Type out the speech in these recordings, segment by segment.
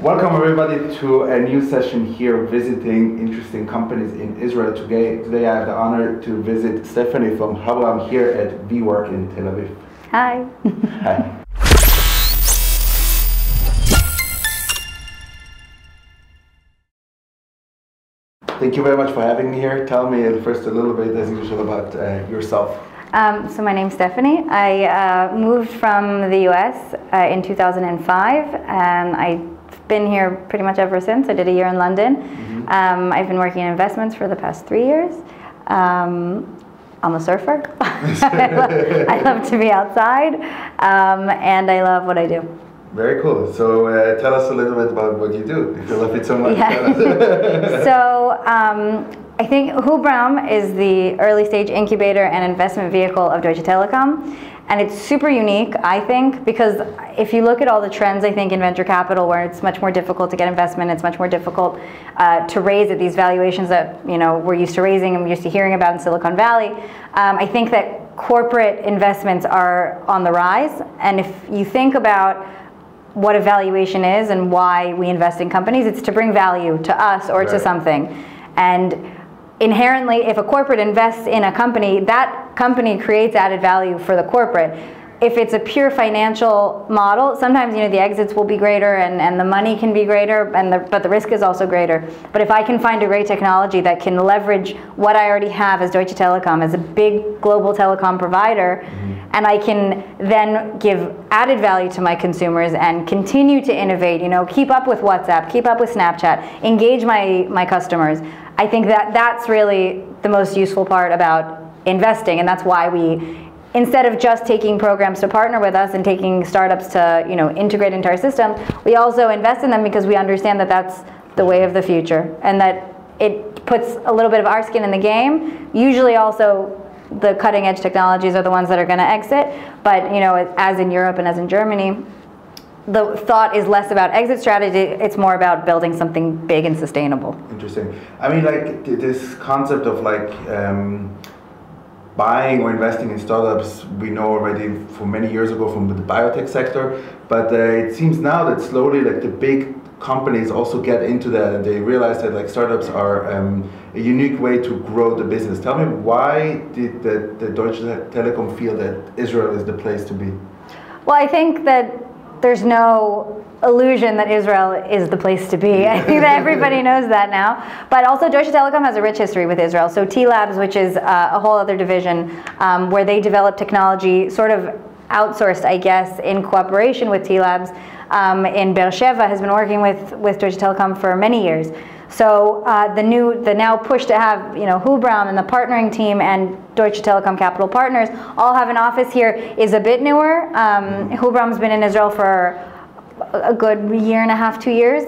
Welcome everybody to a new session here visiting interesting companies in Israel. Today I have the honor to visit Stephanie from Hubraum here at BeWork in Tel Aviv. Hi. Hi. Thank you very much for having me here. Tell me first a little bit as usual about yourself. So my name's Stephanie. I moved from the US in 2005. I've been here pretty much ever since. I did a year in London. Mm-hmm. I've been working in investments for the past 3 years. I'm a surfer. I love to be outside and I love what I do. Very cool. So tell us a little bit about what you do, if you love it so much. Yeah. Tell us. I think Hubraum is the early stage incubator and investment vehicle of Deutsche Telekom. And it's super unique, I think, because if you look at all the trends, I think, in venture capital, where it's much more difficult to get investment, it's much more difficult to raise at these valuations that we're used to raising and we're used to hearing about in Silicon Valley. I think that corporate investments are on the rise. And if you think about what a valuation is and why we invest in companies, it's to bring value to us or to something. And inherently, if a corporate invests in a company, that company creates added value for the corporate. If it's a pure financial model, sometimes the exits will be greater and the money can be greater, but the risk is also greater. But if I can find a great technology that can leverage what I already have as Deutsche Telekom, as a big global telecom provider, and I can then give added value to my consumers and continue to innovate, keep up with WhatsApp, keep up with Snapchat, engage my customers, I think that's really the most useful part about investing, and that's why we, instead of just taking programs to partner with us and taking startups to integrate into our system, we also invest in them because we understand that that's the way of the future and that it puts a little bit of our skin in the game. Usually also the cutting edge technologies are the ones that are going to exit, but as in Europe and as in Germany, the thought is less about exit strategy, it's more about building something big and sustainable. Interesting. I mean, like, this concept of buying or investing in startups, we know already from many years ago from the biotech sector, but it seems now that slowly the big companies also get into that and they realize that startups are a unique way to grow the business. Tell me, why did the Deutsche Telekom feel that Israel is the place to be? Well, I think that there's no illusion that Israel is the place to be. I think that everybody knows that now. But also Deutsche Telekom has a rich history with Israel. So T Labs, which is a whole other division where they develop technology sort of outsourced, I guess, in cooperation with T Labs in Be'er Sheva, has been working with Deutsche Telekom for many years. So the now push to have Hubraum and the partnering team and Deutsche Telekom Capital Partners all have an office here is a bit newer. Hubraum's been in Israel for a good year and a half, 2 years,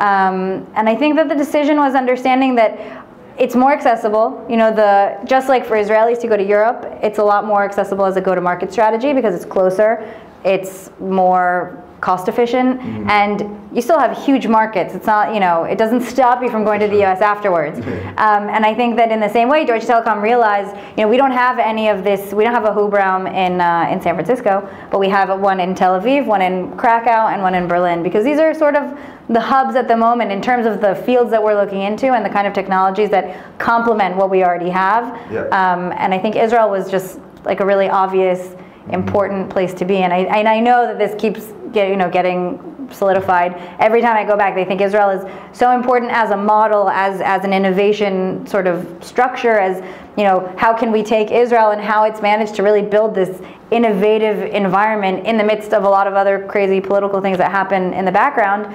and I think that the decision was understanding that it's more accessible. Just like for Israelis to go to Europe, it's a lot more accessible as a go-to-market strategy because it's closer, it's more cost efficient, and you still have huge markets. It's not, it doesn't stop you from going to the US afterwards. And I think that in the same way, Deutsche Telekom realized, we don't have any of this, we don't have a Hubraum in San Francisco, but we have one in Tel Aviv, one in Krakow, and one in Berlin, because these are sort of the hubs at the moment in terms of the fields that we're looking into and the kind of technologies that complement what we already have. Yeah. And I think Israel was just a really obvious, important place to be, and I know that this keeps getting solidified. Every time I go back, they think Israel is so important as a model, as an innovation sort of structure, as how can we take Israel and how it's managed to really build this innovative environment in the midst of a lot of other crazy political things that happen in the background.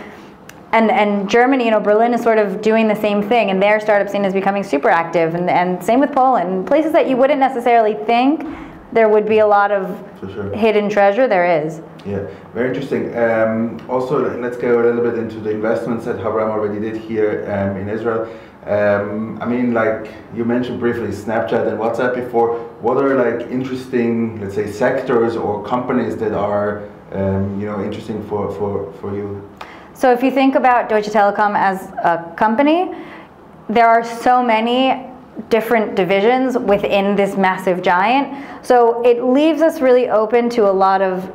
And Germany, Berlin is sort of doing the same thing, and their startup scene is becoming super active, and same with Poland, places that you wouldn't necessarily think there would be a lot of hidden treasure. There is. Yeah, very interesting. Also, let's go a little bit into the investments that Hubraum already did here in Israel. I mean, you mentioned briefly Snapchat and WhatsApp before. What are interesting, let's say, sectors or companies that are interesting for you? So if you think about Deutsche Telekom as a company, there are so many different divisions within this massive giant. So it leaves us really open to a lot of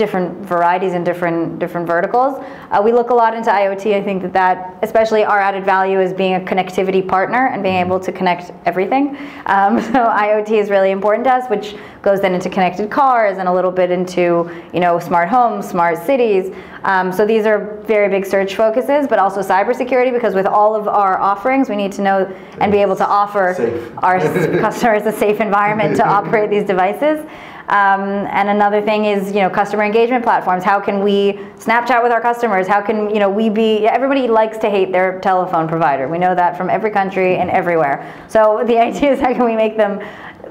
different varieties and different verticals. We look a lot into IoT. I think that especially our added value is being a connectivity partner and being able to connect everything. So IoT is really important to us, which goes then into connected cars and a little bit into, you know, smart homes, smart cities. So these are very big search focuses, but also cybersecurity, because with all of our offerings, we need to know and be able to offer our customers a safe environment to operate these devices. And another thing is, you know, customer engagement platforms. How can we Snapchat with our customers? How can, you know, we be, everybody likes to hate their telephone provider. We know that from every country and everywhere. So the idea is, how can we make them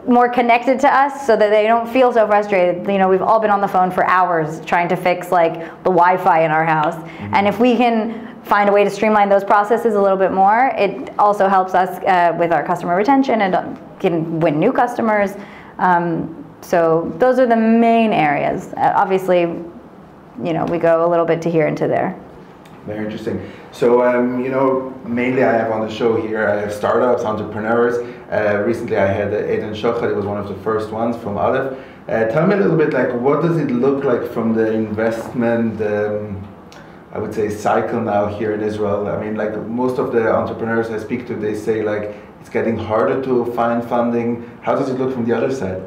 more connected to us so that they don't feel so frustrated? You know, we've all been on the phone for hours trying to fix like the Wi-Fi in our house. And if we can find a way to streamline those processes a little bit more, it also helps us with our customer retention and can win new customers. So those are the main areas. Obviously, you know, we go a little bit to here and to there. Very interesting. So, you know, mainly I have on the show here, I have startups, entrepreneurs. Recently I had Eden Shochat. It was one of the first ones from Aleph. Tell me a little bit, like, what does it look like from the investment, I would say, cycle now here in Israel? I mean, like, most of the entrepreneurs I speak to, they say, like, it's getting harder to find funding. How does it look from the other side?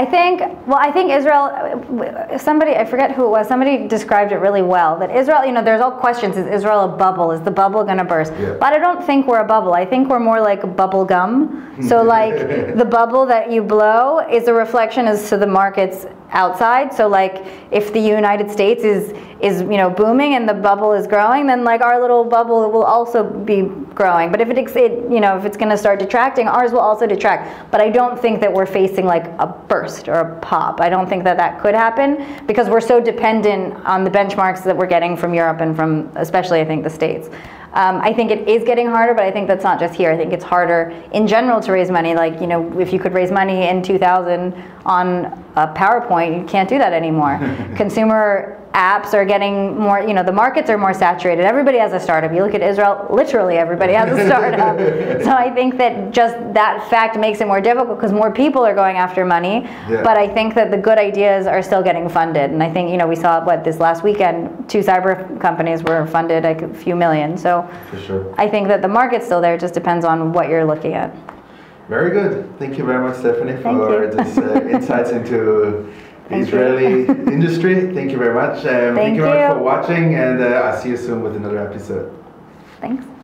I think, well, I think Israel, somebody, I forget who it was, somebody described it really well, that Israel, you know, there's all questions, is Israel a bubble? Is the bubble gonna burst? Yeah. But I don't think we're a bubble. I think we're more like bubble gum. So like the bubble that you blow is a reflection as to the markets outside. So like if the United States is you know, booming and the bubble is growing, then like our little bubble will also be growing. But if it you know, if it's going to start detracting, ours will also detract. But I don't think that we're facing like a burst or a pop. I don't think that that could happen, because we're so dependent on the benchmarks that we're getting from Europe and from, especially, I think, the States. I think it is getting harder, but I think that's not just here. I think it's harder in general to raise money. Like, you know, if you could raise money in 2000 on a PowerPoint, you can't do that anymore. Consumer apps are getting more, you know, the markets are more saturated. Everybody has a startup. You look at Israel, literally everybody has a startup. So I think that just that fact makes it more difficult, because more people are going after money. Yeah. But I think that the good ideas are still getting funded. And I think, you know, we saw, what, this last weekend, 2 cyber companies were funded like a few million. So for sure. I think that the market's still there. It just depends on what you're looking at. Very good. Thank you very much, Stephanie, for this insights into the Israeli industry. Thank you very much. Thank you very much for watching, and I'll see you soon with another episode. Thanks.